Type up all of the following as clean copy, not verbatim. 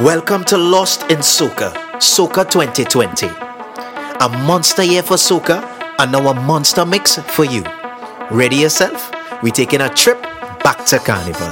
Welcome to Lost in Soca, Soca 2020. A monster year for Soca and our monster mix for you. Ready yourself? We're taking a trip back to Carnival.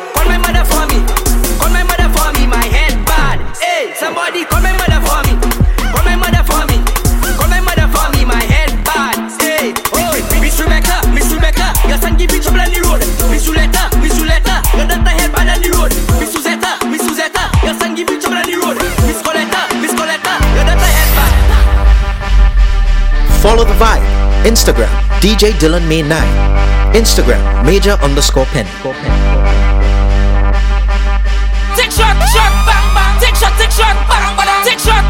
Call my mother for me. Call my mother give bitch trouble on the road. Me Suleta, you don't head bad on the road. Me Suzetta, your son give you trouble on the road. Me Scoletta, you don't head bad. Follow the vibe. Instagram, DJ Dylan May 9. Instagram, major_penny. Take shot, shot, bang, bang. Take shot, bang, bang. Take shot,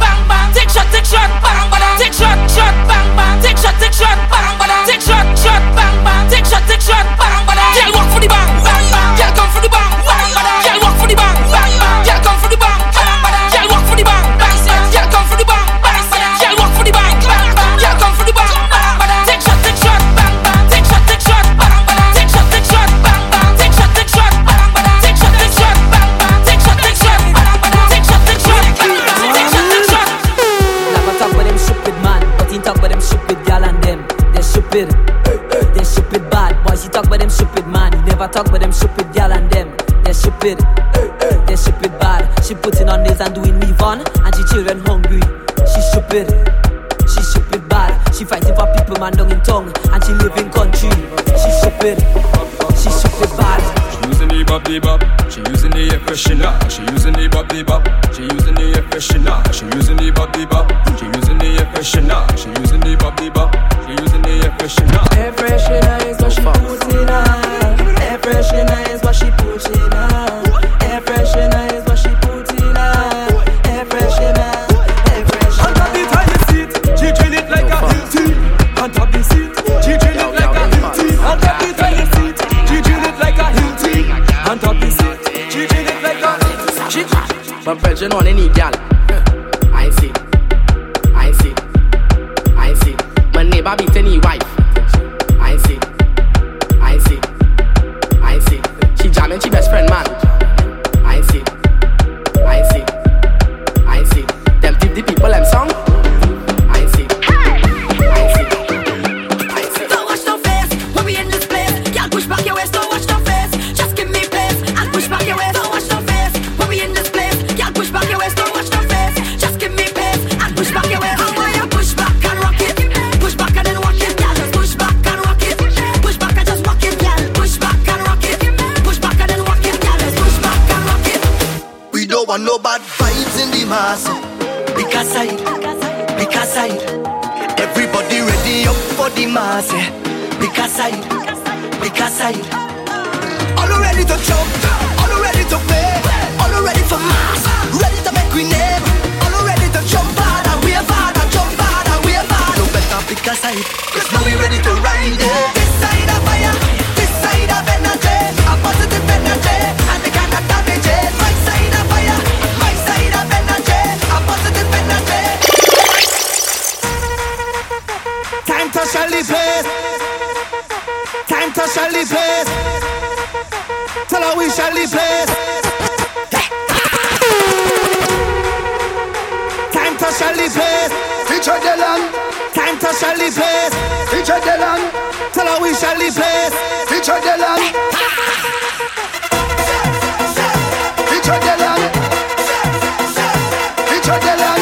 bang, bang. Take shot, bang, bang. Take shot, bang, bang. Take shot, bang, bang. Take shot, bang, bang. Take shot, bang, bang. Girl walk for the bang, bang, bang. Girl come for the bang, bang, bang. Girl walk for the bang, bang, bang. Girl come for the bang, bang, bang. Girl walk for the bang, bang, bang. Girl come for the bang, bang, bang. Girl walk for the bang, bang, bang. Girl come for the bang, bang, bang. Take shot, bang, bang. Take shot, bang, bang. Take shot, bang, bang. Take shot, bang, bang. Take shot, bang, bang. Take shot, bang, bang. Take shot. Now I talk with them stupid man, but he talk with them stupid girl and them. They're stupid. Stupid bad boys, he talk with them stupid man. He never talk with them stupid gal and them. They're stupid, they're stupid bad. She putting on nails and doing leave on, and she children hungry. She's stupid bad. She fighting for people man down in town, and she live in country. She's stupid bad. She using the bobby bob, she using the air freshener. She using the bobby bob, she using the air freshener. She using the bobby bob, she using the air freshener. She using the bobby bob, she using the air freshener. Air freshener is what she putting on. Air freshener is what she putting on. Air freshener is what she putting on. Air freshener, air freshener. On top the tiny seat, she drill it like a guilty. On top the seat, she drill it like a guilty. On top the tiny seat, she drill it like a guilty. On top the seat, she drill it like a guilty. But Belgian on any gal. Bobby Tenny wife. I see. She jamming, she best friend man. I see. Them tip the people them song. I see. Don't watch no face when we in this place. Y'all push back your waist. Don't watch no face. Just give me place. I'll push back your waist. Don't watch no face when we in this place. Y'all push back your waist. Don't watch no face. Just give me place. I'll push back your waist. No bad vibes in the mass. Because side. Everybody ready up for the mass. Because side. All ready to jump, all ready to play, all ready for mass, ready to make we name, all ready to jump hard and wave hard and jump hard and wave hard. No better because side, 'cause now we ready to ride it. This side of fire, this side of energy, a positive energy, and they cannot damage it. My side of fire. Time to shall place. Tell her we shall place. Time to shall place. Feature Dylan. Time to shall place. Feature Dylan. Tell her we shall place. Feature Dylan. Feature Dylan. Feature Dylan.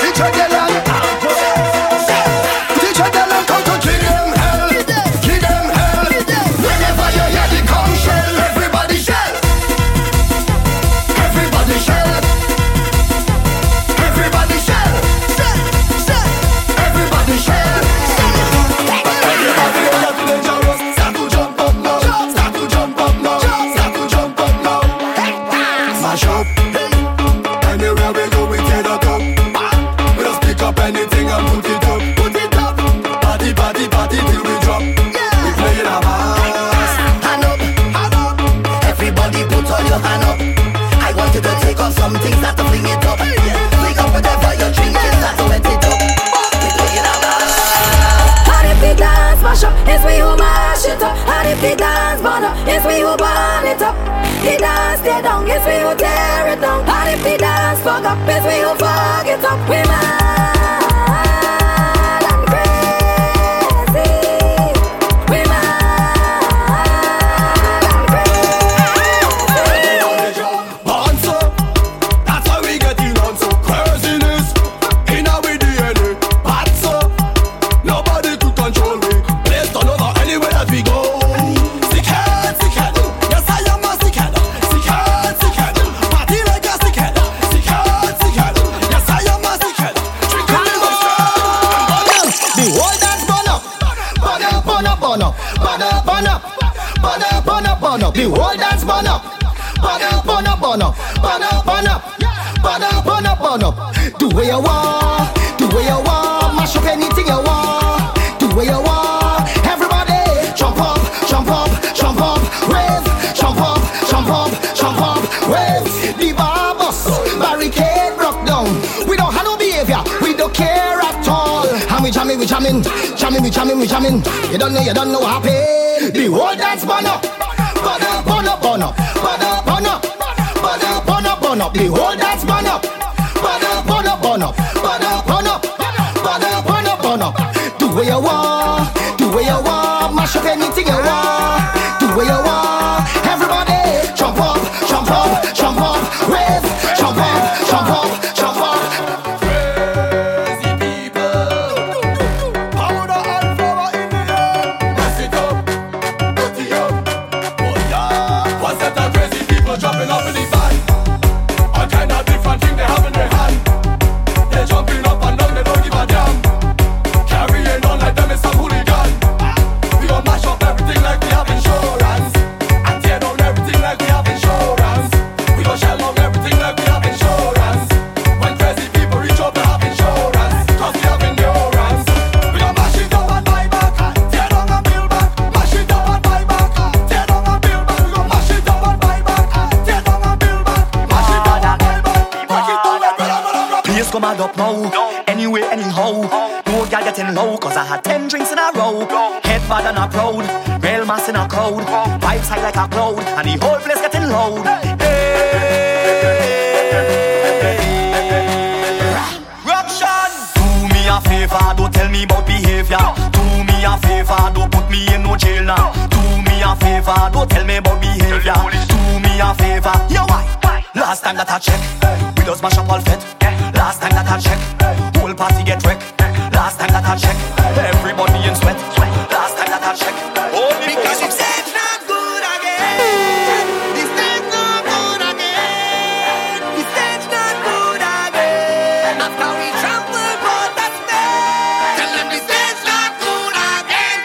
Feature Dylan. Control me, place on no The whole dance burn up. Burn up, burn up, burn up. Burn up, burn up. Burn up, burn up, burn up. Do what you want. Do what you want. Mash up anything you want. Do what you want. Everybody, jump up, jump up, jump up. Rave, jump up, jump up, jump up. Rave. The bar bus, barricade broke down. We don't have no behavior. We don't care at all. And we jamming, we jamming. Jamming, we jamming, we jamming. You don't know what happened. The whole dance burn up. Burn up, burn up, burn up. Burn up, burn up. Burn up, burn up, burn up. The whole dance burn up. Burn up, burn up, burn up. Burn up, burn up. Burn up, burn up, burn up. Do what you want. Do what you want. Mash up anything you want. Do what you want. Everybody, jump up, jump up, jump up. Rave, jump up, jump up, jump up. Crazy people. Powder and flower in the air. Mess it up, put it up. Oh yeah. What's that? The crazy people jumping up in the van. A kind of different thing they have in their hand. They're jumping up and down, they don't give a damn. Carrying on like them is some hooligan. We gon' mash up everything like we have insurance. And tear down everything like we have insurance. We gon' shell down everything like we have insurance. When crazy people reach up, they have insurance. Cause we have endurance. We gon' mash it up and buy back. Tear down and build back. Mash it up and buy back. Tear down and build back. We gon' mash it up and buy back. Tear down and build back. Mash it up and buy back. Break it down and grab. Please come and up now. Anyway, anyhow, no girl getting low, cause I had 10 drinks in a row. Head bad and a proud, real mass in a crowd. Vibes high like a cloud, and the whole place getting loud. Hey, Ruction! Do me a favor, don't tell me about behavior. Do me a favor, don't put me in no jail now. Do me a favor, don't tell me about behavior. Do me a favor, yo why? Last time that I checked, we just mash up all fit. Last time that I checked, whole party get wrecked. Last time that I checked, everybody in sweat. Last time that I checked, only because it's not good again. This dance not good again. This dance not good again. After we trample for that man, tell them this dance not good again.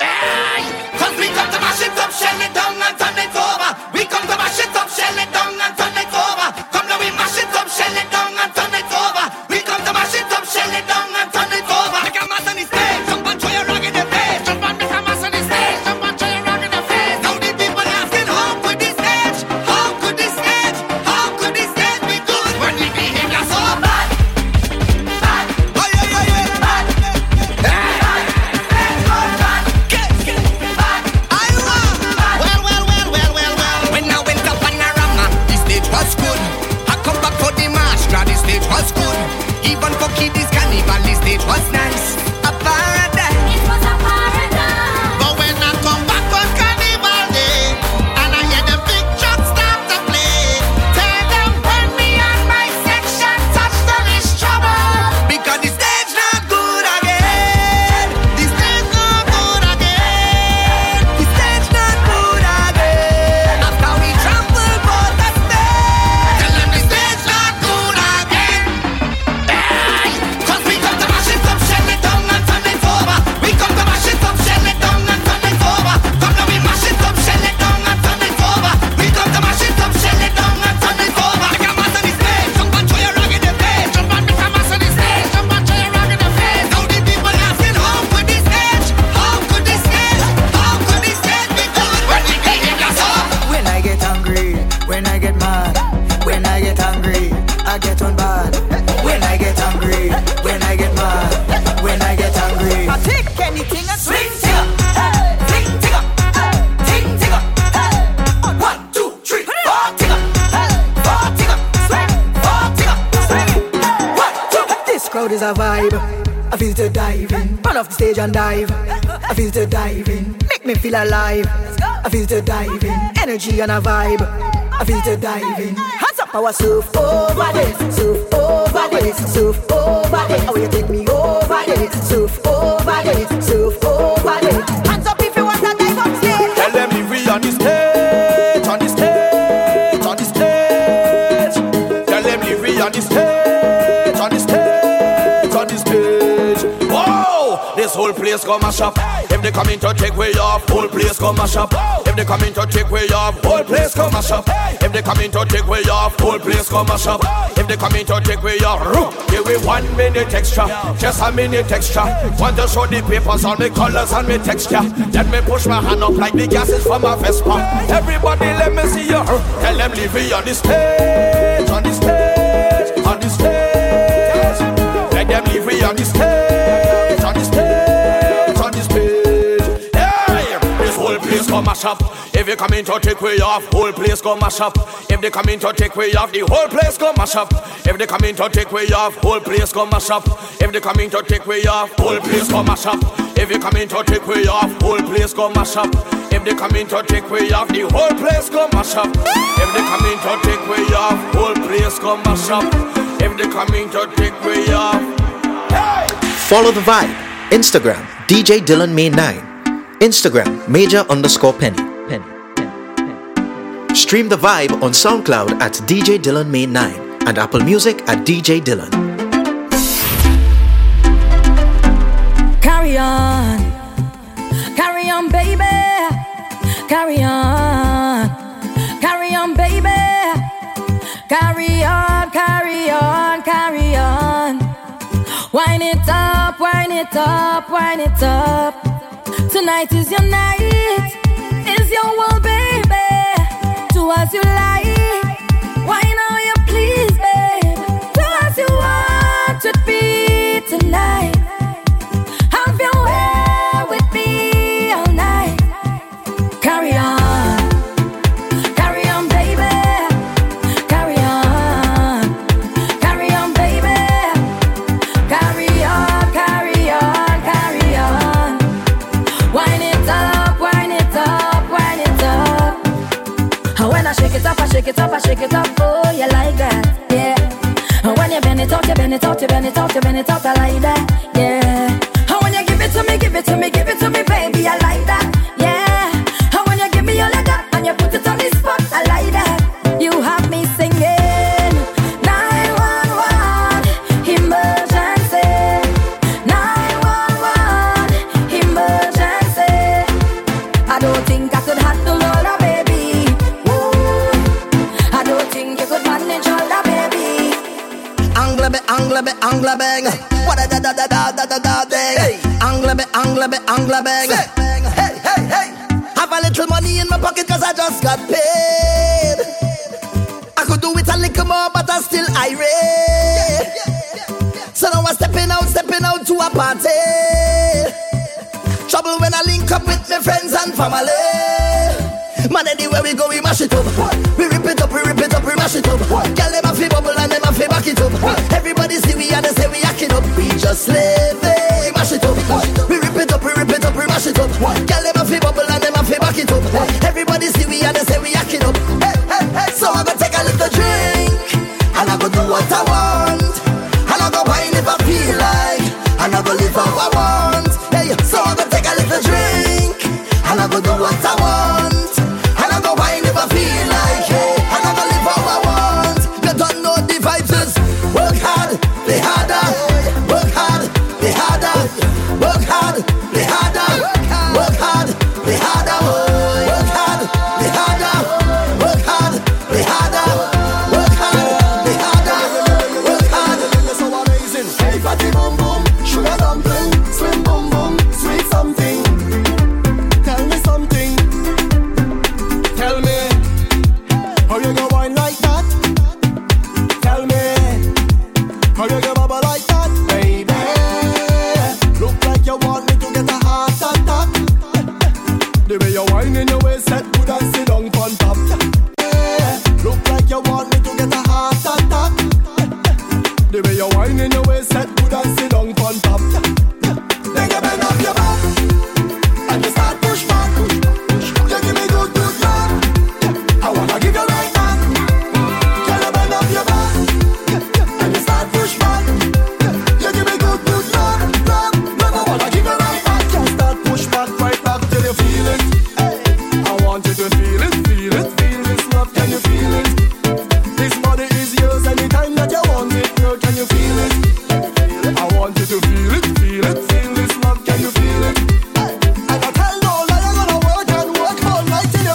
Hey, cause we come to mash it up, shell it down and turn it over. We come to mash it up, shell it down and turn it over. Come now we mash it up, shell it down and turn it over. We come to mash it up, shell it down and turn it over. Like a mass on his face, jump and throw your rag in the face. Jump and make a mass on his face, jump and throw your rag in the face. Now the people asking, how could this dance? How could this dance? How could this dance be good when we behave so bad? Bad, oh yeah yeah yeah, bad, bad, dance so bad, bad, I love bad. Well. When I went up Panorama, the stage was good. I come back for the Maestra, the stage was good. Even for kiddies, carnival, this stage was nice. A paradise. It was a paradise. But when I come back on carnival day, and I hear them big trucks start to play, tell them when me and my section touch them is trouble. Because this stage not good again. This stage not good again. This stage not good again. After we trample for the stage, tell them this stage not good again. Cause we come to mash it up, shell it down and turn it over. We come to mash it up, shell it down and turn it over. Come now we mash it up, shell it down and turn it over. We come to mash it up, shell it down and turn it over. Like a mass on his face, jump and throw your rag in the face. Jump and make a mass on his face, jump and throw your rag in the face. Now the people asking, how could this dance? How could this dance? How could this dance be good when we behave yourself? When I get angry, when I get mad, when I get angry, I get on bad. When I get angry, when I get mad, when I get angry, I take anything and swing tigger, hey, ting tigger, hey, ting tigger, hey. 1, 2, 3, 4 tigger, hey, 4 tigger, swing, 4 tigger, swing it, hey. 1, 2. This crowd is a vibe. I feel to dive in, run off the stage and dive. I feel to dive in, make me feel alive. I feel to dive in, energy and a vibe. I feel to dive in. Our surf over this, surf over this, surf over this. Oh, you take me over this, surf over this, surf over this. Hands up if you want to dive upstairs. Tell them if we on the stage, on the stage, on the stage. Tell them if we on the stage, on the stage, on the stage. Whoa, this whole place go mash up. If they come in to take way off, whole place go mash up. If they come in to take way off, whole place come mash up. If they come in to take way off, whole place come mash up. If they come in to take way off, give me 1 minute extra, just a minute extra. Want to show the papers on me colors and me texture. Let me push my hand up like the gases from a Vespa. Everybody let me see you, tell them leave me on the stage, on the stage, on the stage. Let them leave me on the stage, on the stage, on the stage. Yeah, this whole place come mash up. If you come in to take way off, whole place go mash up. If they come in to take way off, the whole place go mash up. If they come in to take way off, whole place go mash up. If they come in to take way off, whole place go mash up. If you come in to take way off, whole place go mash up. If they come in to take way off, the whole place go mash up. If they come in to take way off, whole place go mash up. If they come in to take way off, hey! Follow the vibe. Instagram, DJ Dylan May 9. Instagram, major_penny. Stream the vibe on SoundCloud at DJ Dylan May 9 and Apple Music at DJ Dylan. Carry on, baby. Carry on, baby. Carry on, carry on. Wind it up, wind it up, wind it up. Tonight is your night, is your world, baby. Do as you like, why now you please, babe? Do as you want to be tonight. Have your way with me all night. Carry on, baby. Carry on, baby. Carry on, carry on. Wind it up, wind it up, wind it up. When I shake it up, I shake it up, I shake it up. Oh, you like that, yeah. And when you bend it out, you bend it out, you bend it out, you bend it out, I like that, yeah. And when you give it to me, give it to me, give it to me, baby, I like that, yeah. And when you give me all of that and you put it on the spot, I like that. You have me singing 911 emergency, 911 emergency. I don't think I could handle all of it. Angla bang, what a da da da da da da da bang. Angla bang. Hey, hey, hey. Have a little money in my pocket cause I just got paid. I could do it a little more but I'm still irate. So now I'm stepping out to a party. Trouble when I link up with my friends and family. Man, anywhere we go we mash it up. We rip it up, we rip it up, we mash it up. Girl, them a fi bubble and them a fi back it up. Everybody see we and they say we hack it up. We just live it, mash it up. We rip it up, we rip it up, we mash it up. Girl, them a fi bubble and them a fi back it up. Everybody see we and they say we hack it up. Hey, hey, hey. So I go take a little drink and I go do what I want. And I go wine if I feel like, and I go live how I want. Hey, so I go take a little drink and I go do what I want. And I go wine if I feel like, hey, and I go live how I want. You don't know the vibes is work hard, play harder. Work hard, play harder. Work hard, play harder. Work hard, play harder. Work hard, play harder. Work hard, play harder. Work hard, play harder. Work hard. It's so amazing. Hey, fatty bum bum, sugar dumpling, sweet bum bum, sweet something. Tell me something. Tell me how you go wine like that. Tell me how you go baba like that, baby. Look like you want me to get a heart attack. The way you wine in your waist, set good and sit down on top. Look like you want me to get a heart attack. The way you wine in your waist, set good and sit down on top. Then you bend up your back and you start push back. You give me good, good love. I wanna give you right back. Girl, you bend up your back and you start push back. You give me good, good love, love, love. I wanna give you right back. You start push back, right back till you feel it. I want you to feel it, feel it, feel this love. Can you feel it? This body is yours anytime that you want it. Girl, can you feel it? I want you to feel it, feel it, feel this love. Can you feel it? And I tell you, you're gonna work and work all night till you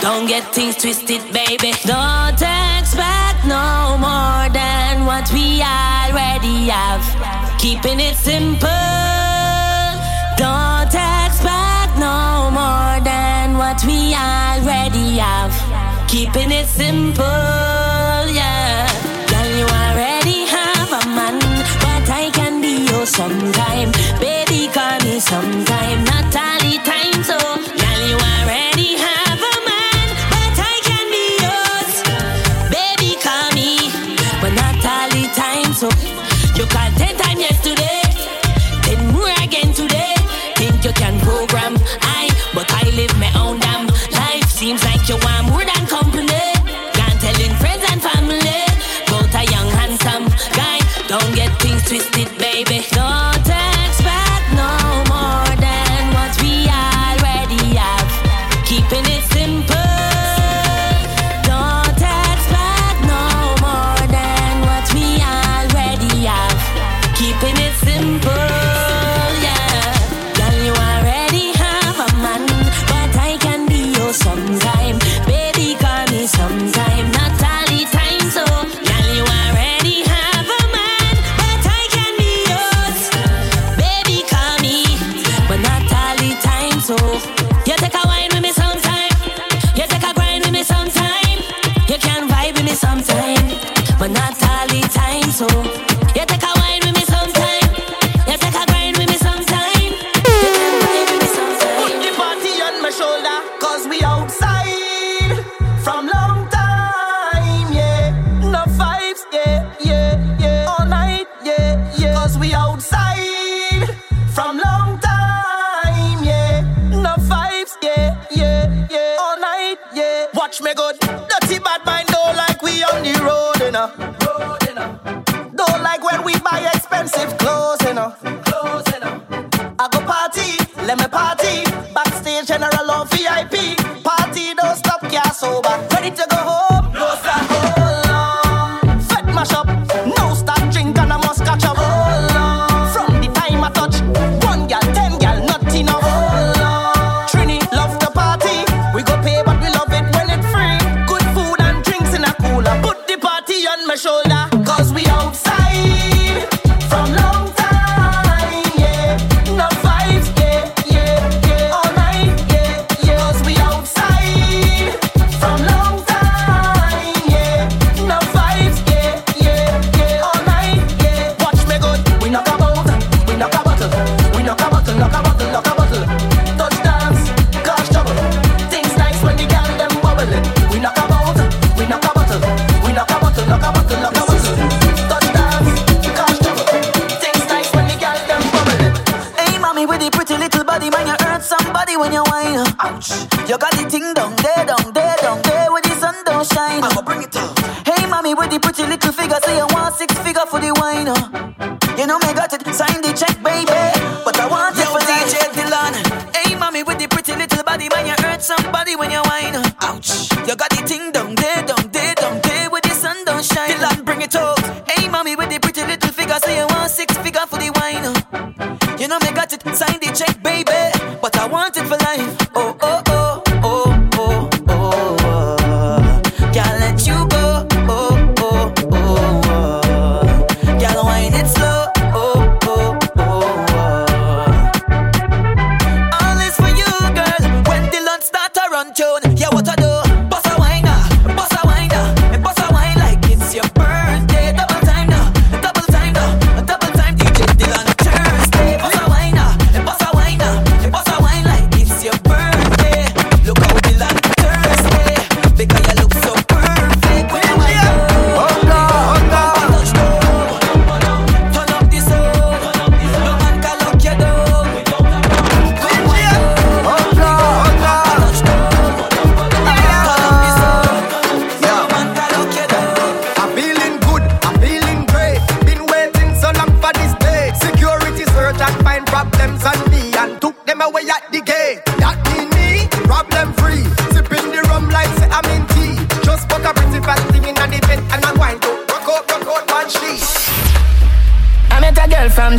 Don't get things twisted, baby. Don't expect no more than what we already have. Keeping it simple. Don't expect no more than what we already have. Keeping it simple, yeah. Girl, you already have a man, but I can be your sometime. Baby, call me sometime, not all the time, so girl, you already have. You call 10 times yesterday, 10 more again today. Think you can program I, but I live my own damn life. Seems like you want more than company. Can't telling friends and family, both a young handsome guy. Don't get things twisted, baby. Don't expect no more than what we already have. Keeping it simple.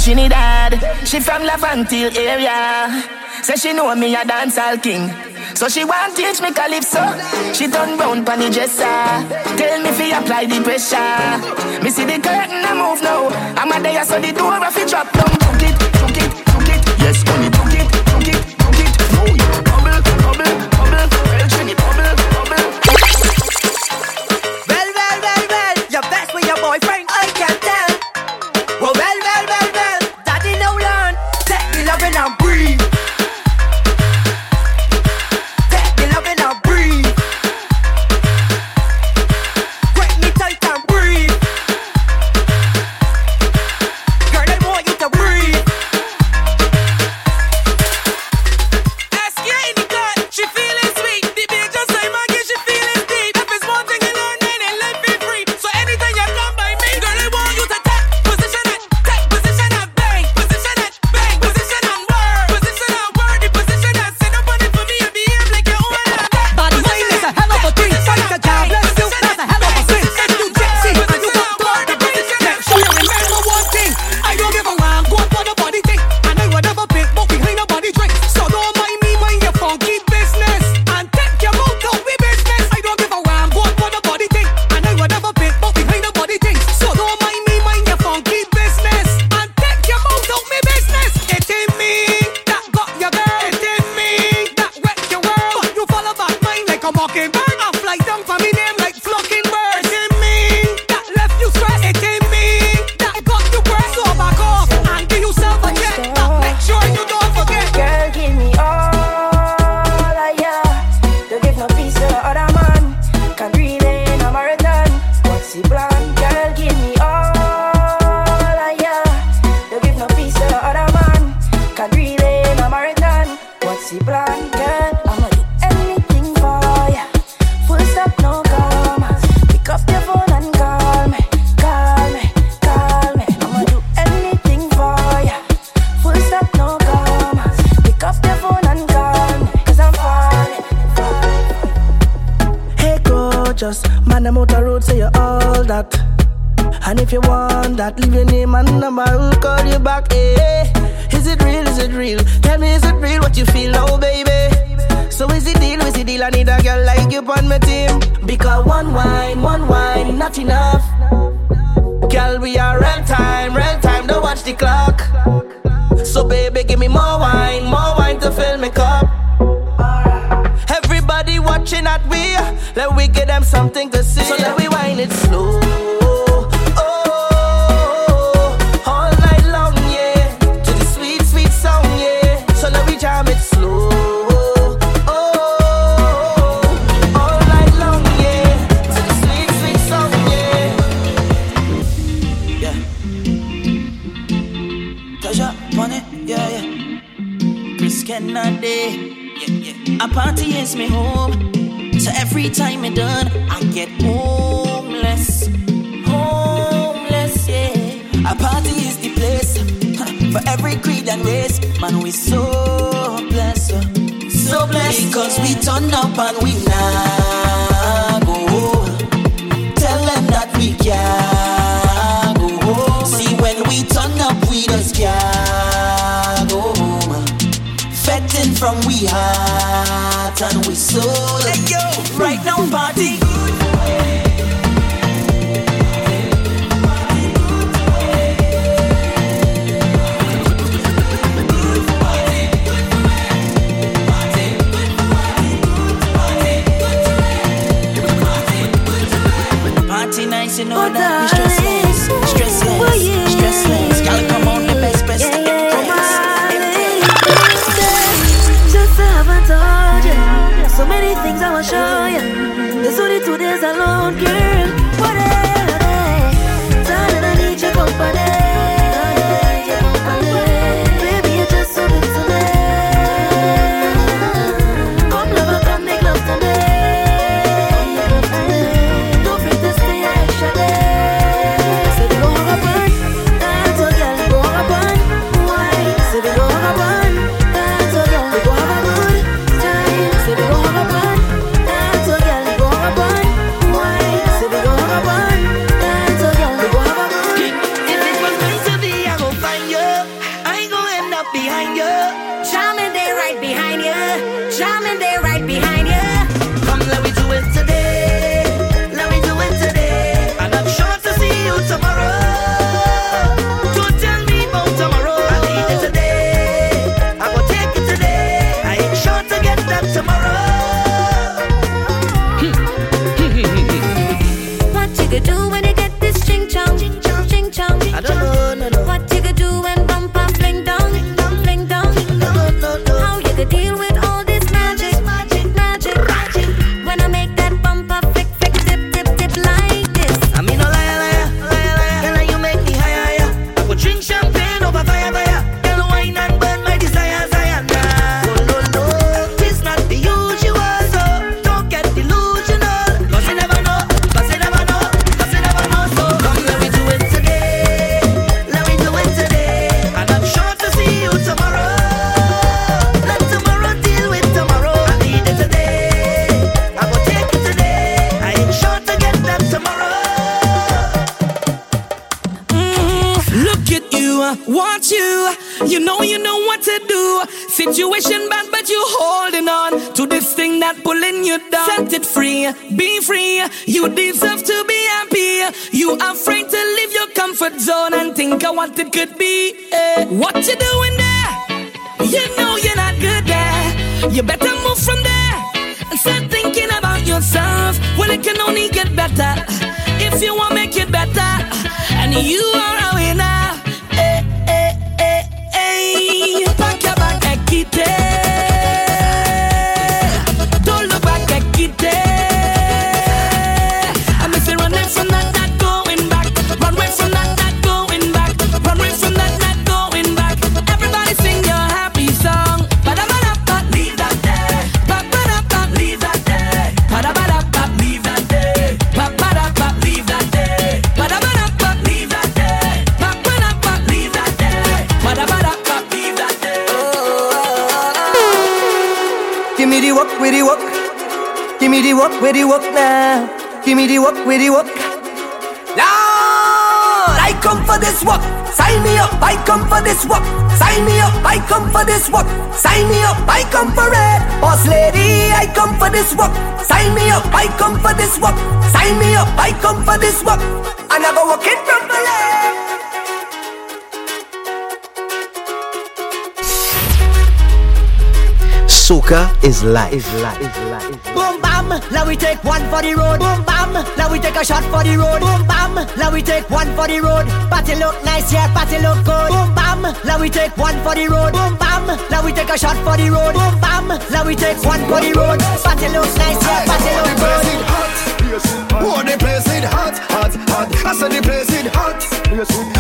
Trinidad, she from La Fantille area. Say she know me a dancehall king. So she want teach me calypso. She turn round pan the dresser. Tell me if you apply the pressure. Me see the curtain I move now. I'm a day so the door of it drop down. Took it, took it, took it. Yes, honey, took it, took it, took it. No, you bubble, bubble, bubble. Well, Jenny, bubble, bubble. Well, well, well, well. You're best with your boyfriend. I can tell. Well, well, well, well, well. Daddy now learn. Take the love and I'm breathe. you. You know what to do. Situation bad, but you holding on to this thing that pulling you down. Set it free, be free. You deserve to be happy. You afraid to leave your comfort zone and think of what it could be. What you doing there? You know you're not good there. You better move from there and start thinking about yourself. Well, it can only get better if you want to make it better. And you are a winner. Hey, hey, hey, hey. Pack your bag and get it. Don't look back and get it. I'm missing running from that, not going back. Run away from that, not going back. Run away from that, not going back. Everybody sing your happy song. Ba-da-ba-da-ba, leave that day. Ba-ba-da-ba, leave that day. Ba-da-ba-da-ba, leave that day. Ba-ba-da-ba, leave that day. Ba-da-ba-da-ba. With the walk, give me the walk with the walk now. Give me the walk with the walk. Lord, I come for this walk. Sign me up, I come for this walk. Sign me up, I come for this walk. Sign me up, I come for it. Boss lady, I come for this walk. Sign me up, I come for this walk. Sign me up, I come for this walk. I never walk it properly. Soca is life. Boom bam, now we take one for the road. Boom bam, now we take a shot for the road. Boom bam, now we take one for the road. Party look nice, yeah, party look good. Boom bam, now we take one for the road. Boom bam, now we take a shot for the road. Boom bam, now we take one for the road. Party look nice, yeah, party look good. Oh, the place is hot, hot, hot. I said the place is hot.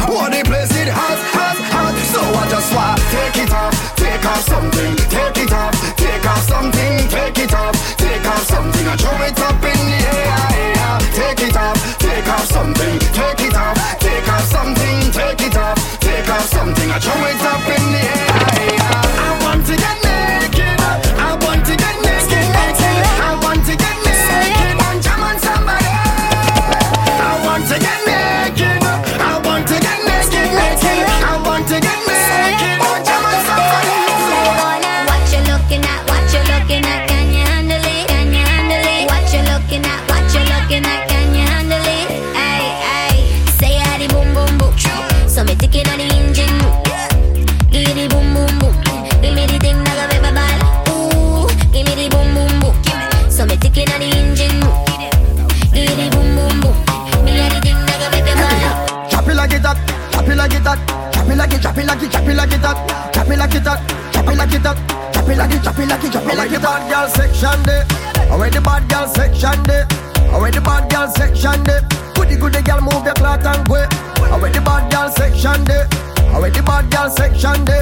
Oh, the place is hot, hot, hot. So I just want take it off, take off something, take it off. Take off something, take it off. Take off something, I throw it up in the air. Take it off, take off something, take it off. Take off something, take it off. Take off something, I throw it up in the air. I want to get naked, I want to get naked, I want to get naked and jam on somebody. I want to get naked, I want to get naked, I want to get naked and jam on somebody. What you looking at, can you handle it? Can you handle it? What you looking at, can you handle it? Ay, ay, say I the boom boom boom. So me ticket on the engine. Give me the boom boom boom. Give me the thing that I make my ball. Ooh, give me the boom boom boom. So me ticket on the engine. Give me the boom boom boom. Give me the thing that I make my ball. Chop it like it that, chop it like it that, chop it like it, chop it like it, chop it like it that, chop it like it that, chop it like it that. Chop it like it, chop it like it, chop it like it. Bad girl section day, away the bad girl section day, away the bad girl section day. Goody goody girl move your cloth and go. Away the bad girl section day, away the bad girl section day,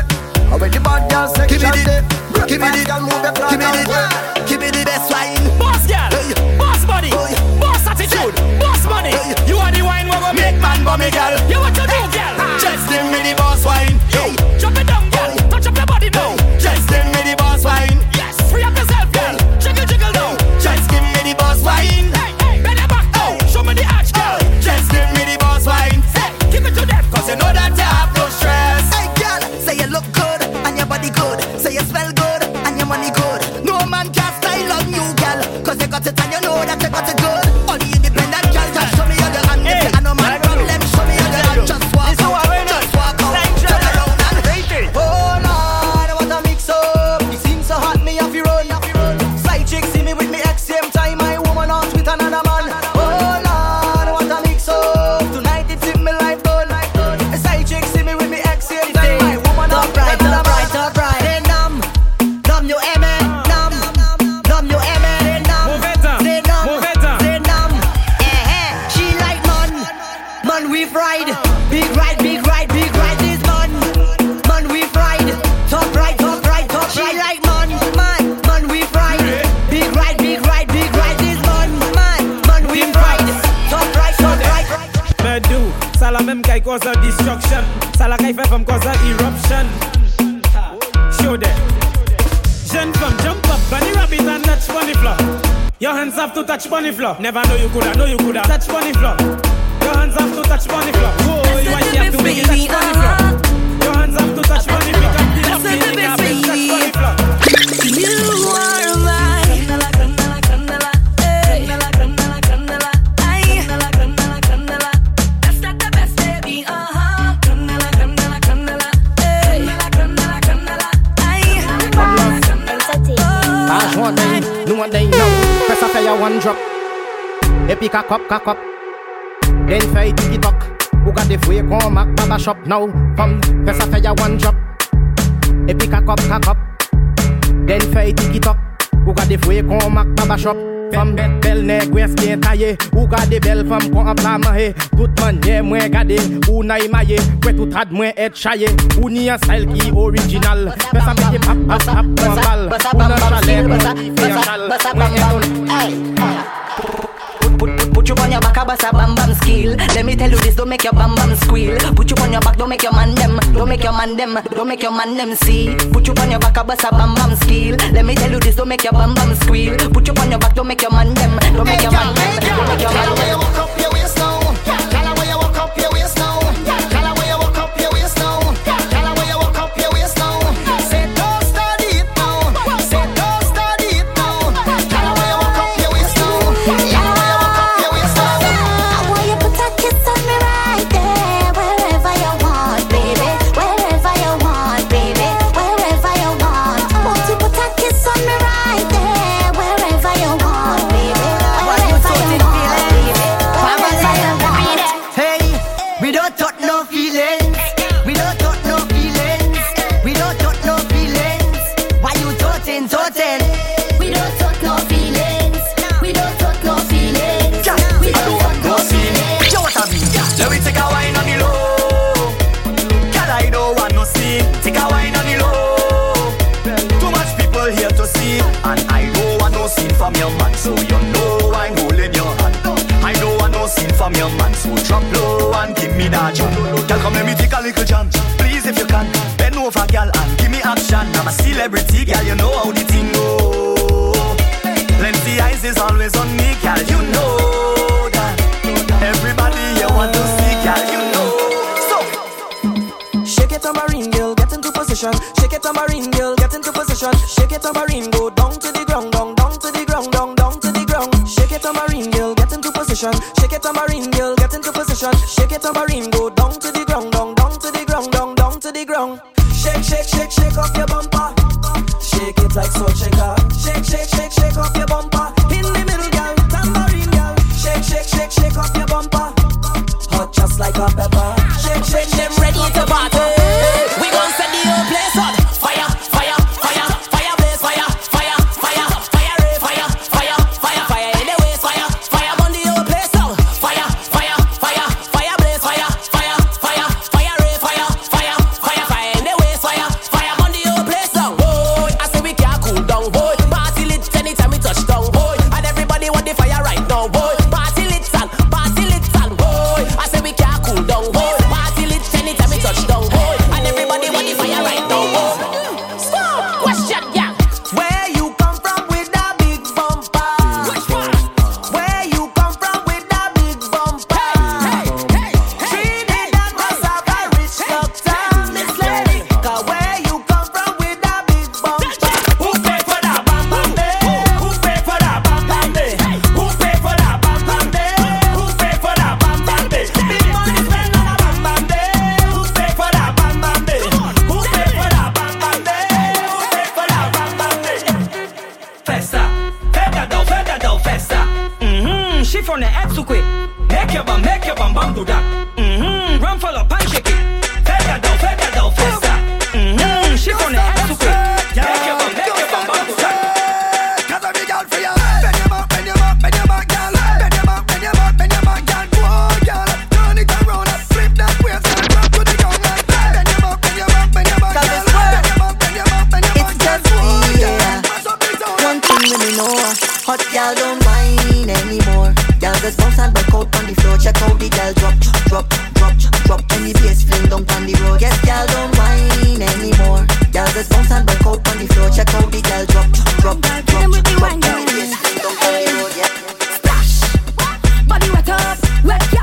away the bad girl section day. Give me the girl move your cloth and go. Give me the best wine, boss girl, boss body, boss attitude, boss money. You are the wine where we make man bummy girl. You want to do girl? Just give me the boss wine. Yo, chop it down girl, touch up your body now. Just give me the boss wine. Yes, free up yourself, girl. Jiggle, jiggle now. Just give me the boss wine. Hey, hey, bend your back now. Show me the arch, girl. Just give me the boss wine. Hey, give it to them, cause you know that you have no stress. Hey, girl, say you look good, and your body good. Say you smell good, and your money good. No man can style on you, girl, cause you got it and you know that you got it good. Only independent, girl, just show me all your hand. Hey, I know my problem, show me all your hand. Just walk out, just walk out. Turn around and hate it. Oh, no. Cause of destruction, Salakai FM cause of eruption. Show them. Jen from jump up, bunny rabbit and touch bunny floor. Your hands have to touch bunny floor. Never know you coulda touch bunny floor. Your hands have to touch bunny floor. Oh, you want to be touch bunny floor. Your hands have to touch money, pick up the love, pick up the touch money. You are my Candela, Candela, Candela, hey. Candela, Candela, ay. Candela, Candela, Candela, that's not the best baby, uh-huh. Candela, Candela, Candela, hey. Candela, Candela, Candela, ay. Candela, Candela, Candela, no one day, no. Press up your one drop. Epic a cup, cock up. Then fight, ticky tock. Who got the free come back to the shop now? From first I fire one drop. Epic a cup up. Then fire tiki talk. Who got the free come back to the shop? From Bel Nigres can't tie. Who got the bell from go and plan my. Tout man yeah moi gade. Who na imaye? Where tout had moi head shy. Who ni a style ki original? First I make him up up normal. Who na chalet? Who na chalet? Put you on your back, a bam bam skill. Let me tell you this, don't make your bam bam squeal. Put you on your back, don't make your man them. Don't make your man them, don't make your man them see. Put you on your back, a bam bam skill. Let me tell you this, don't make your bam bam squeal. Put you on your back, don't make your man them. Don't make your man them, don't make your man them. Walk up your waist now. Tell her walk up your waist now. Tell her walk up your waist now. Tell her walk up your waist now. Say don't start it now. Say don't start it now. Tell her walk up your waist now.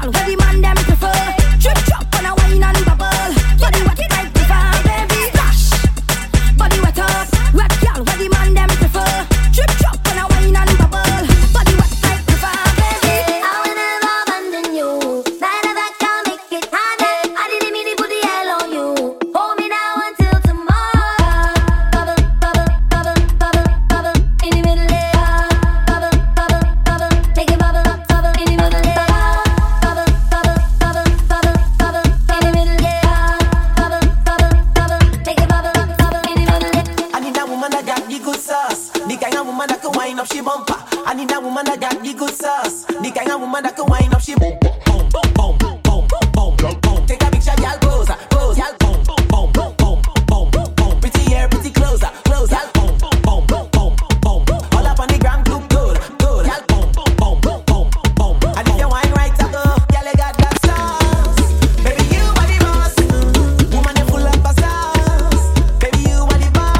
Ready man them prefer. Drip drop on a wine and bubble. Body rock it like the fire. find a woman that can wind up, she boom, boom, boom, boom, boom, boom, boom, boom, boom. Take a picture, y'all closer, close, y'all boom, boom, boom, boom, boom, boom, boom. Pretty hair, pretty closer, close, y'all boom, boom, boom, boom, boom. All up on the ground, look good, good, y'all boom, boom, boom, boom, boom. And if you wine right, I go, y'all got that sauce. Baby, you are the boss. Woman, you full up a sauce. Baby, you are the boss.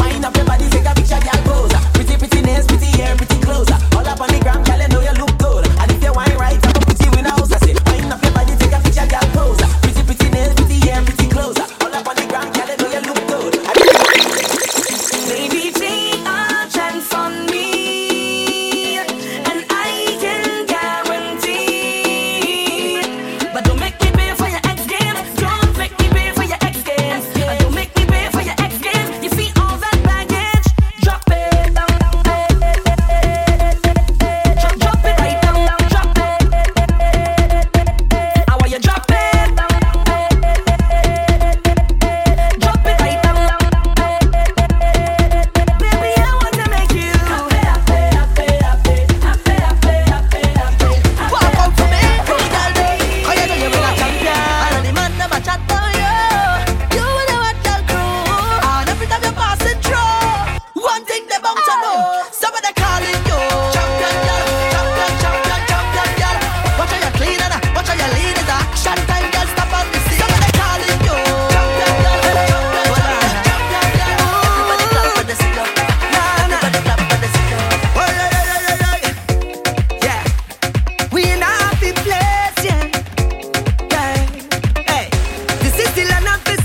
Wind up your body, take a picture, y'all closer. Pretty, pretty nails, pretty hair, pretty closer. Up on the ground, girl, you know you look good. And if you wine right, I'm a pretty winner. I say, wind up your body, take a picture, girl, pose. Pretty, pretty nails, pretty hair, pretty clothes. All up on the ground, girl, you know you look good. Baby, take a chance on me, and I can guarantee. But don't make me pay for your ex game. Don't make me pay for your ex game. Don't make me pay for your ex game. You see all that baggage? Drop it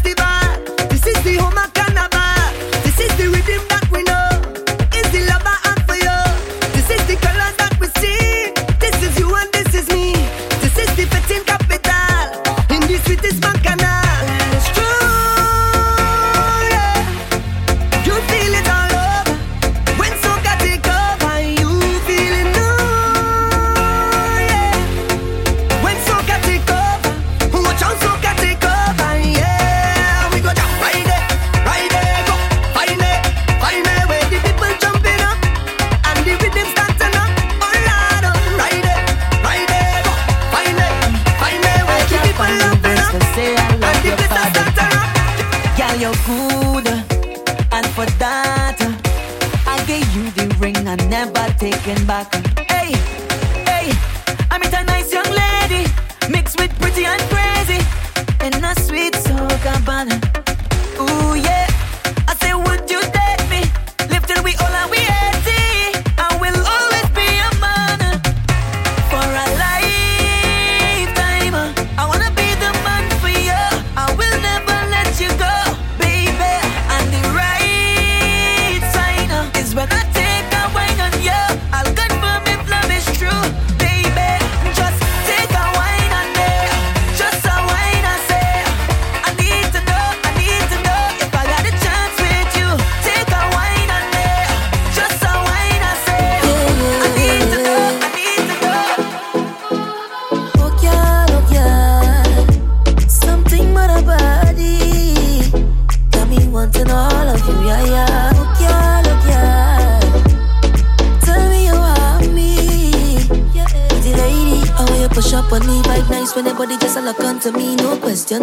down.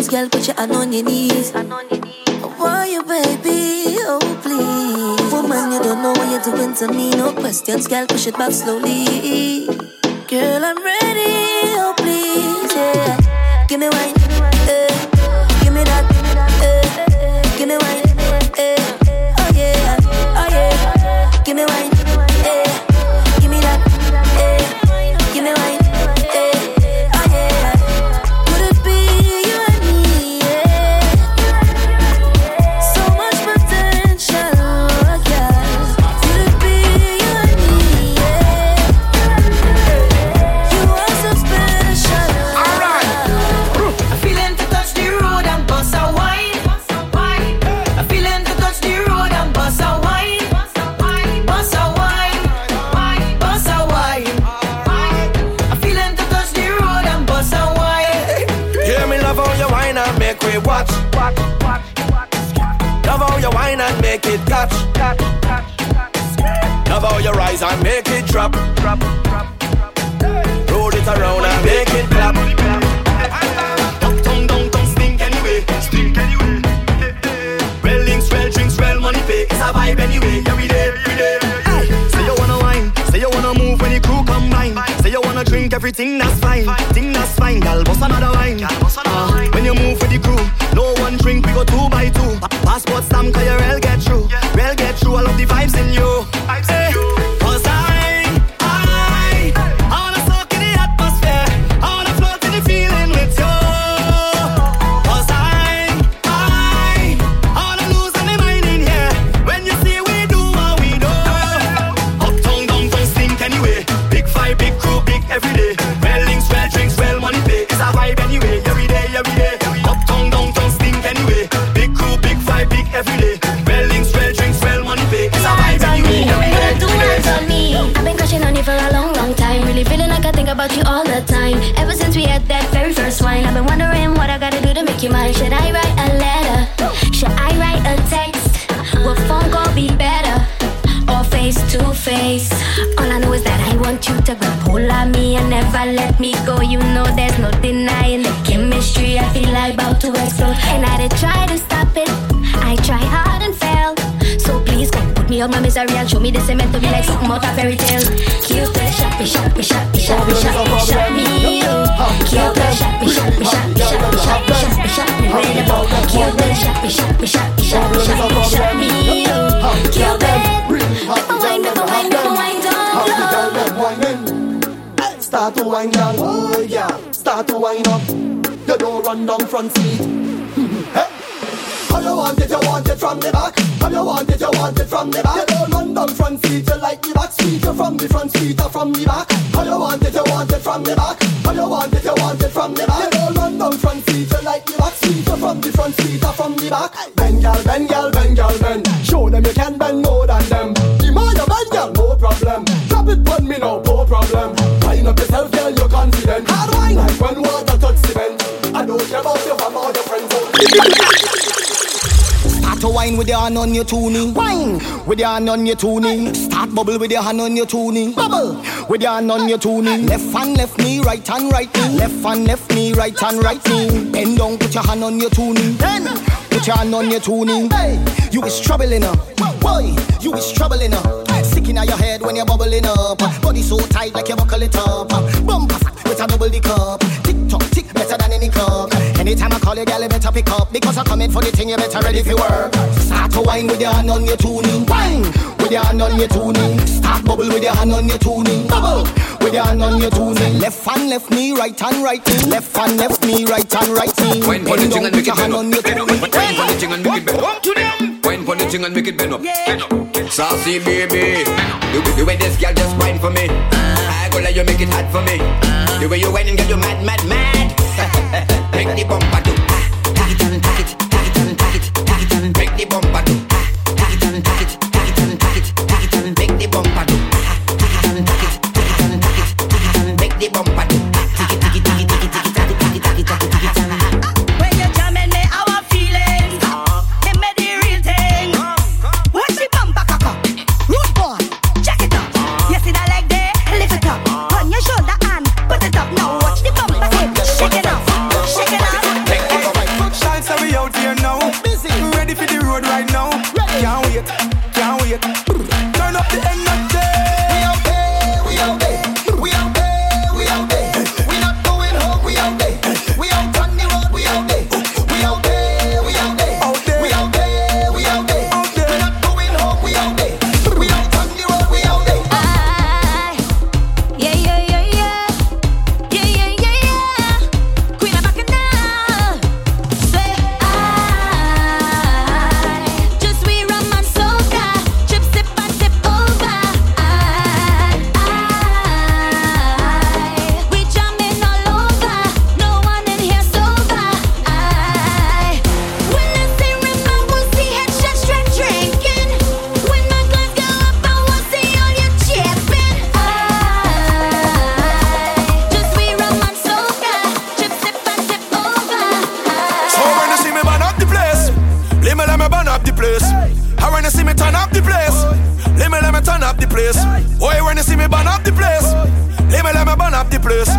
Girl, put your hand on your knees. Why you, baby? Oh, please. Woman, you don't know what you're doing to me. No questions, girl, push it back slowly. Girl, I'm ready. Oh, please, yeah. Give me wine, give me that, give me wine, oh yeah, oh yeah. Give me wine, give me that, give me wine. Love how you whine and make it catch. Now bow your eyes and make it drop. Roll it around and make it clap. Down, stink anyway. Stink anyway. Well, links, well, drinks, well, money pay. It's a vibe anyway. Yeah, we there, we there. Say you wanna wine, say you wanna move when the crew come blind. Say you wanna drink everything that's fine. Thing that's fine, girl, boss another wine. When you move with the crew, no one drink, we go 2 by 2. Passport stamp, cause your rail get through. Rail get through, I love the vibes in you. You all the time. Ever since we had that very first wine, I've been wondering what I gotta do to make you mine. Should I write a letter? Should I write a text? Will phone call be better? Or face to face? All I know is that I want you to grab hold of me and never let me go. You know there's no denying the chemistry. I feel like about to explode. And I did try to stop it, I tried hard and failed. So please go put me on my misery and show me the cement to be like something out of fairy tale. Cupid, shot me. Cupid, shot me. Cupid, shot me. Start to wind down, oh yeah. Start to wind up. You don't run down front seat. How you want it from the back. How you want it from the back. You don't run down front seat, you like the back seat. You from the front seat or from the back. How you want it from the back. How you want it from the back. You don't run down front seat, you like the back seat. You from the front seat or from the back. Bend, girl, bend, girl, bend, girl, bend. Show them you can bend more than them. The more you bend, girl, no problem. Drop it on me now, no problem. Wind up yourself, girl, you're confident. Hard wine, like when water touch cement. I don't care about your fam or your friends. Wine with your hand on your toonie. Wine with your hand on your toonie. Start bubble with your hand on your toonie. Bubble with your hand on your toonie. Left hand, left knee, right hand, right knee. Left hand, left knee, right hand, right knee. Bend down, put your hand on your toonie. Then put your hand on your toonie. Hey, you is troubling up. Boy, you is troubling up. Sticking out your head when you're bubbling up. Body so tight like you buckle it up. Bumper fat with a double D cup. Tick tock, tick better than any cup. Anytime I call you, girl, you better pick up. Because I come in for the thing, you better ready for work. Start to wine with your hand on your toonie. Wine with your hand on your toonie. Start bubble with your hand on your toonie. Bubble with your hand on your toonie. Left hand, left knee, right hand, right knee. Left hand, left knee, right hand, right knee. Wine for the thing and make it bend up. Wine for the thing and make it bend up. Wine for the thing and make it bend up. Saucy baby, the way this girl just wine for me. I go like you make it hot for me. The way you wine and get you mad, mad, mad. Break the bumper too. Take it and take it, take it and take it, take it and break the bumper too. Take it and take it, take it and take it, take it and break the bumper too. Take it and take it, take it and take it, take it and break the bumper too. Take it, take it, take it, take it, take it, take it, take it, take it. When you're jamming me, our feelings, give me the real thing. Watch the bumper cock up, root ball, check it up. You see that leg there? Lift it up. On your shoulder and put it up now. Watch the bumper. Shake it off, shake it off. the place. Why when you see me burn up the place? Hey, me let me burn up the place.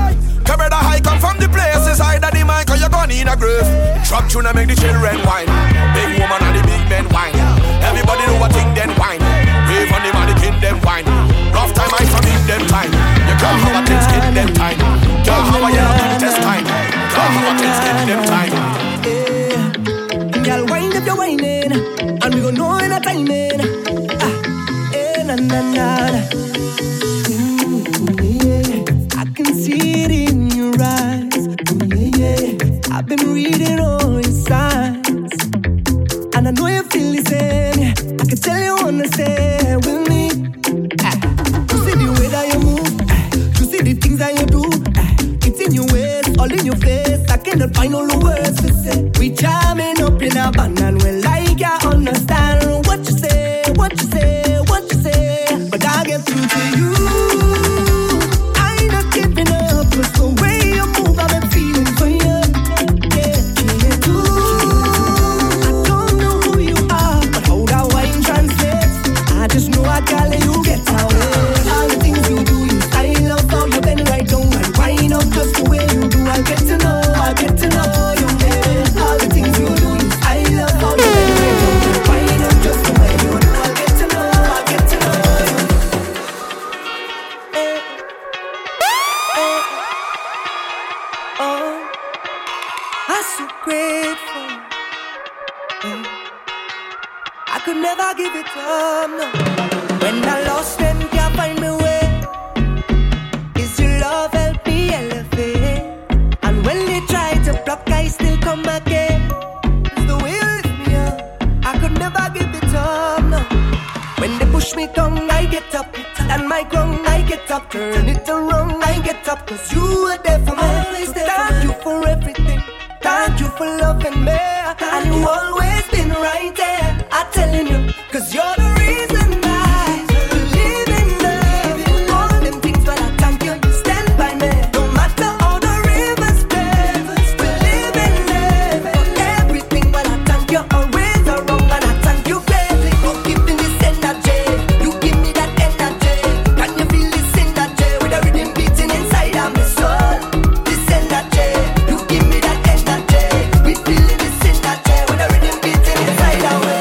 Cover the high come from the place. It's either the mic or you're gone in a grave. Trap tune and make the children whine. Big woman and the big men whine. Everybody do a thing then whine. Wave on the man the king them whine. Rough time I from in them time. You girl how a thing skin them time. Girl how a yellow thing test time. Girl how a thing skin them time. Girl whine if you're whining. And we gon' know in a timing. I can see it in your eyes. I've been reading all your signs, and I know you feel the same. I can tell you wanna stay with me. You see the way that you move, you see the things that you do. It's in your ways, all in your face. I cannot find all the words to say. We charming up in a band and we're like I understand what you say, what you say. Through to you, I'm not giving up. Cause the way you move, I've been feeling for you. Yeah, yeah, too. I don't know who you are, but how that wine translates. I just know I gotta let you get away. All the things you do, you style out, how you bend right down and wind up just the way you do. I get to know, I get to know you. Yeah. All the things you do, you style out, how you bend right down and wind up just the way you do. I get to know. When I lost them, can't find my way. Is your love help me elevate? And when they try to block, I still come again. It's the way you lift me up. I could never give it up, no. When they push me down, I get up. Stand my ground, I get up. Turn it around, I get up. Cause you were there for me. Always there. Thank you for everything. Thank you for loving me. And you always been right there. I'm telling you. Cause you're the reason I believe in love. All them things, but I thank you. Stand by me. No matter how the rivers play, believe in love. For everything, but I thank you. Always are wrong, and I thank you, baby. You give me this energy. You give me that energy. Can you feel this energy? With a rhythm beating inside of my soul. This energy. You give me that energy. We feel this energy. With a rhythm beating inside of me.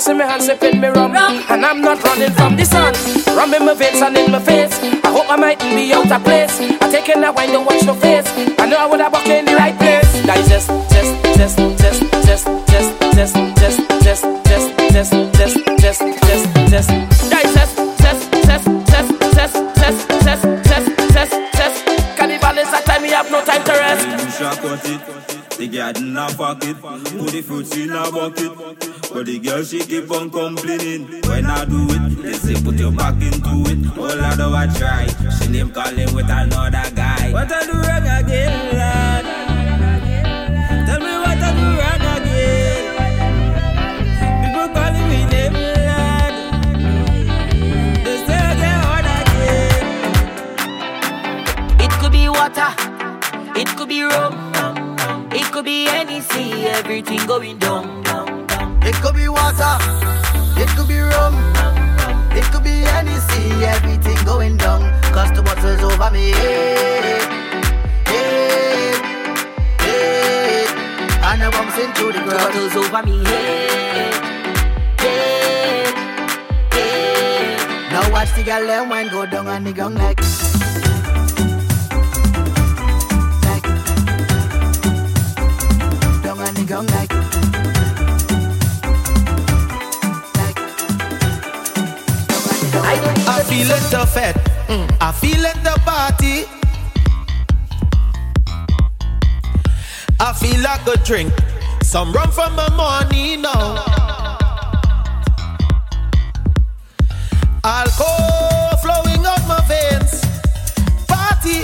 In my hand, sipping me rum, and I'm not running from the sun. Rum in my veins and in my face. I hope I mightn't be out of place. I taking that wine to watch your face. I know I would have walked in the right place. Digest, digest. Cannibal is a time we have no time to rest. The garden a pocket, put the fruits in a bucket. But the girl she keep on complaining. When I do it, they say put your back into it. All I do I try, she name calling with another guy. What I do wrong again, lad? Tell me what I do wrong again. room. It could be any sea, everything going down. It could be water, it could be rum. It could be any sea, everything going down. Cause the bottle's over me, and I bumps into the ground. Bottle's over me, Now watch the girl and wine go down on the ground like. Down like, I feel at the fed, I feel at the party, I feel like a drink, some rum from the morning now. Alcohol flowing out my veins, party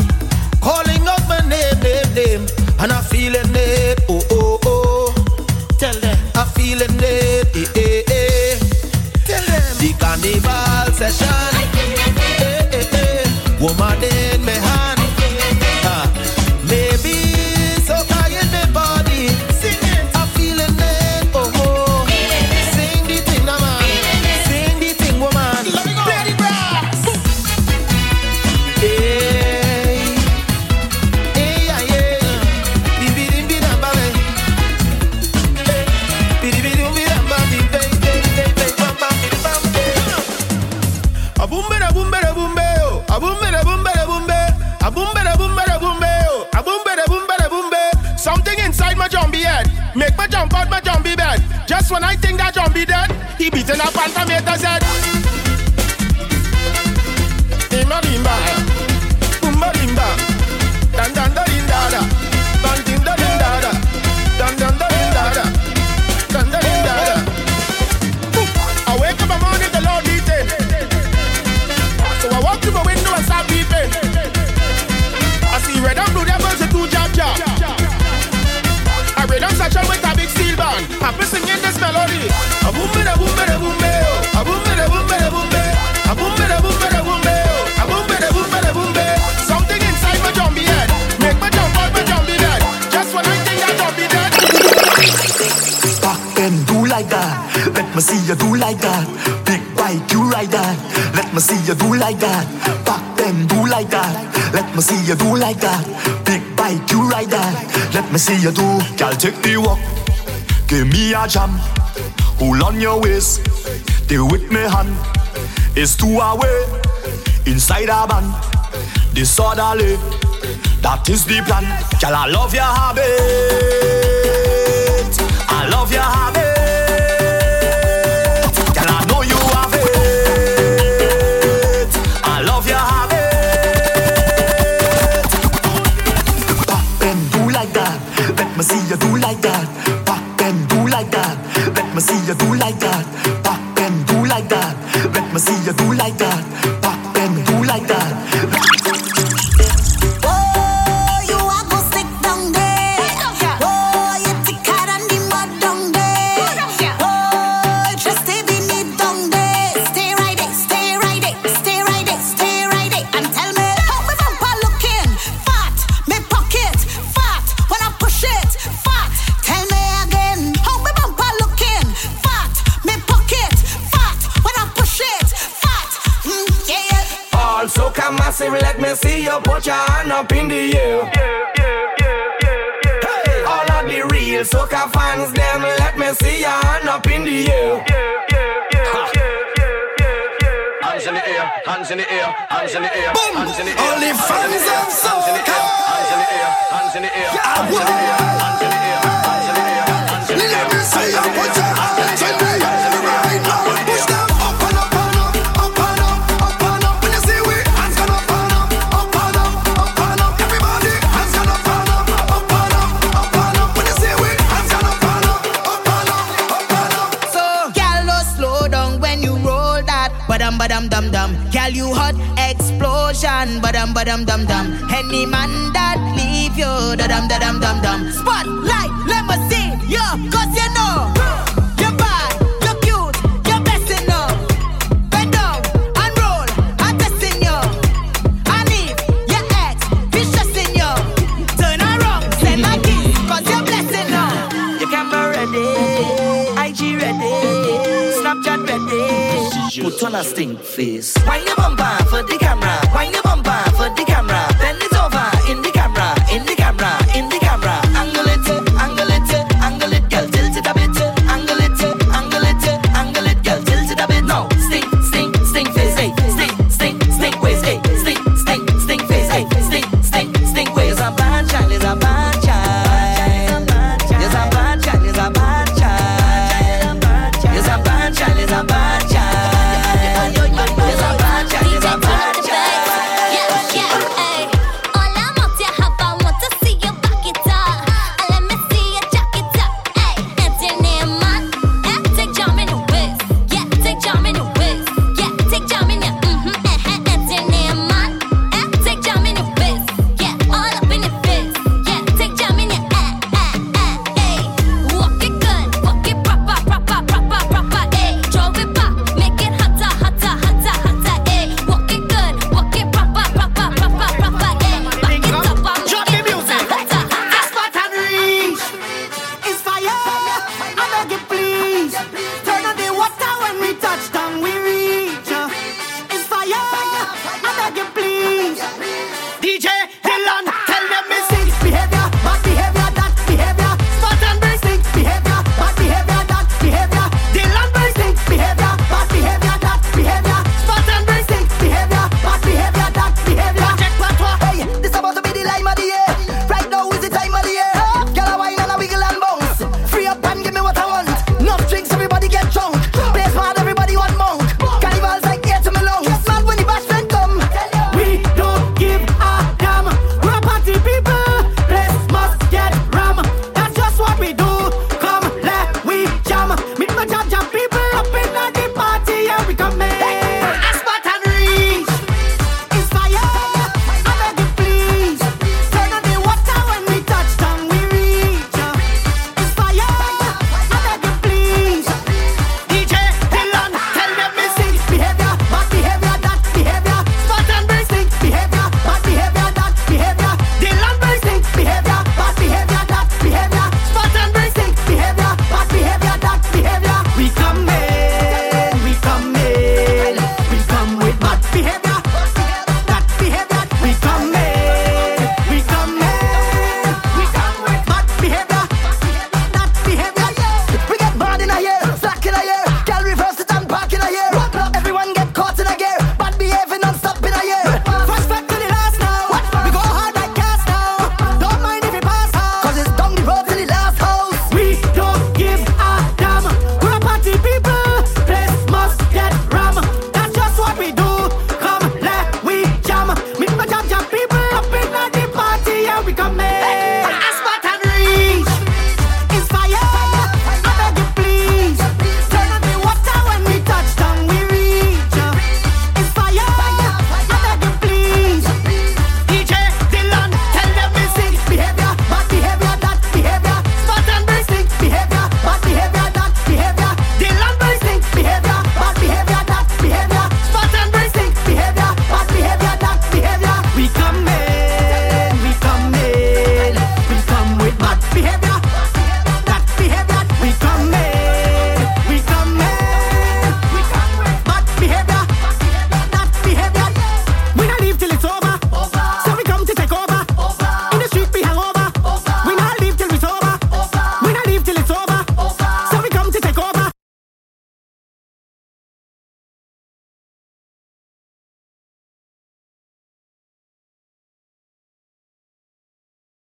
calling out my name, name, and I feel it, oh oh. Feeling it, eh, eh, eh. Tell them the carnival session. Eh, eh, eh. Woman in my hand, maybe soca in my body. Sing it, I'm feeling it, oh oh. Sing the thing, now man. Sing the thing, woman. Let me go. Play the brass. Hey, hey, yeah, yeah. Bibidim bidam bam. Something inside my zombie head make me jump out my zombie bed. Just when I think that zombie dead, he beating up and I made the Z. Dimba dimba, boomba dimba, dan dan da din da da, dan din da din da da, dan dan da din da da, dan da din da da. I wake up in the morning, the Lord eating, so I walk through my window and start peeping. I see red and blue devils with two jab jab. I'm such a with a big steel band. I'm singing this melody. A boom bada boom bada boom bada. A boom bada boom bada boom bada. A boom bada boom bada boom bada. A boom bada boom bada boom bada. Something inside my zombie head make me jump out my zombie head. Just when I think I'm zombie dead. Back then do like that. Let me see you do like that. Big bike you like that. Let me see you do like that. Back then do like that. Let me see you do like that. Big bike you like that. Let me see you do, girl, take the walk. Give me a jam. Hold on your waist. They with me hand. It's 2 away. Inside a band. Disorderly. That is the plan. Girl, I love your habit. I love your habit. Girl, I know you have it. I love your habit. Let me see you do like that. Pop and do like that. Let me see you do like that. Pop and do like that. Let me see you do like that. Pop and do like that. Oh, you are go stick down there. Oh, you take car and the mud down there. Oh, just stay beneath down there. Stay right there, stay right there, stay right there, stay right there. And tell me how my bumper looking fat, my pocket fat when I push it. Massive, let me see you put your hand up in the air. Hey. All of the real soca fans, them let me see your hand up in the air. Hands in the air, hands in the air, hands in the air. Boom! All the fans of soca. Hands in the air, hands in the air, hands in the air, hands in the air, hands in the air, hands in the air. Let me see you put your hands in the air right now and push them. Badam dum dum, girl you hot explosion. Badam badam dum dum, any man that leave you, da dum da dum dum dum. Spotlight, let me see you, cause you know you're bad, you're cute, you're blessing up. Bend down and roll, I'm testing you. And if your ex, he's stressing you, turn around. Snapchat ready. Put on a stink face. Wine your bumper for the camera. Wine your bumper for the camera.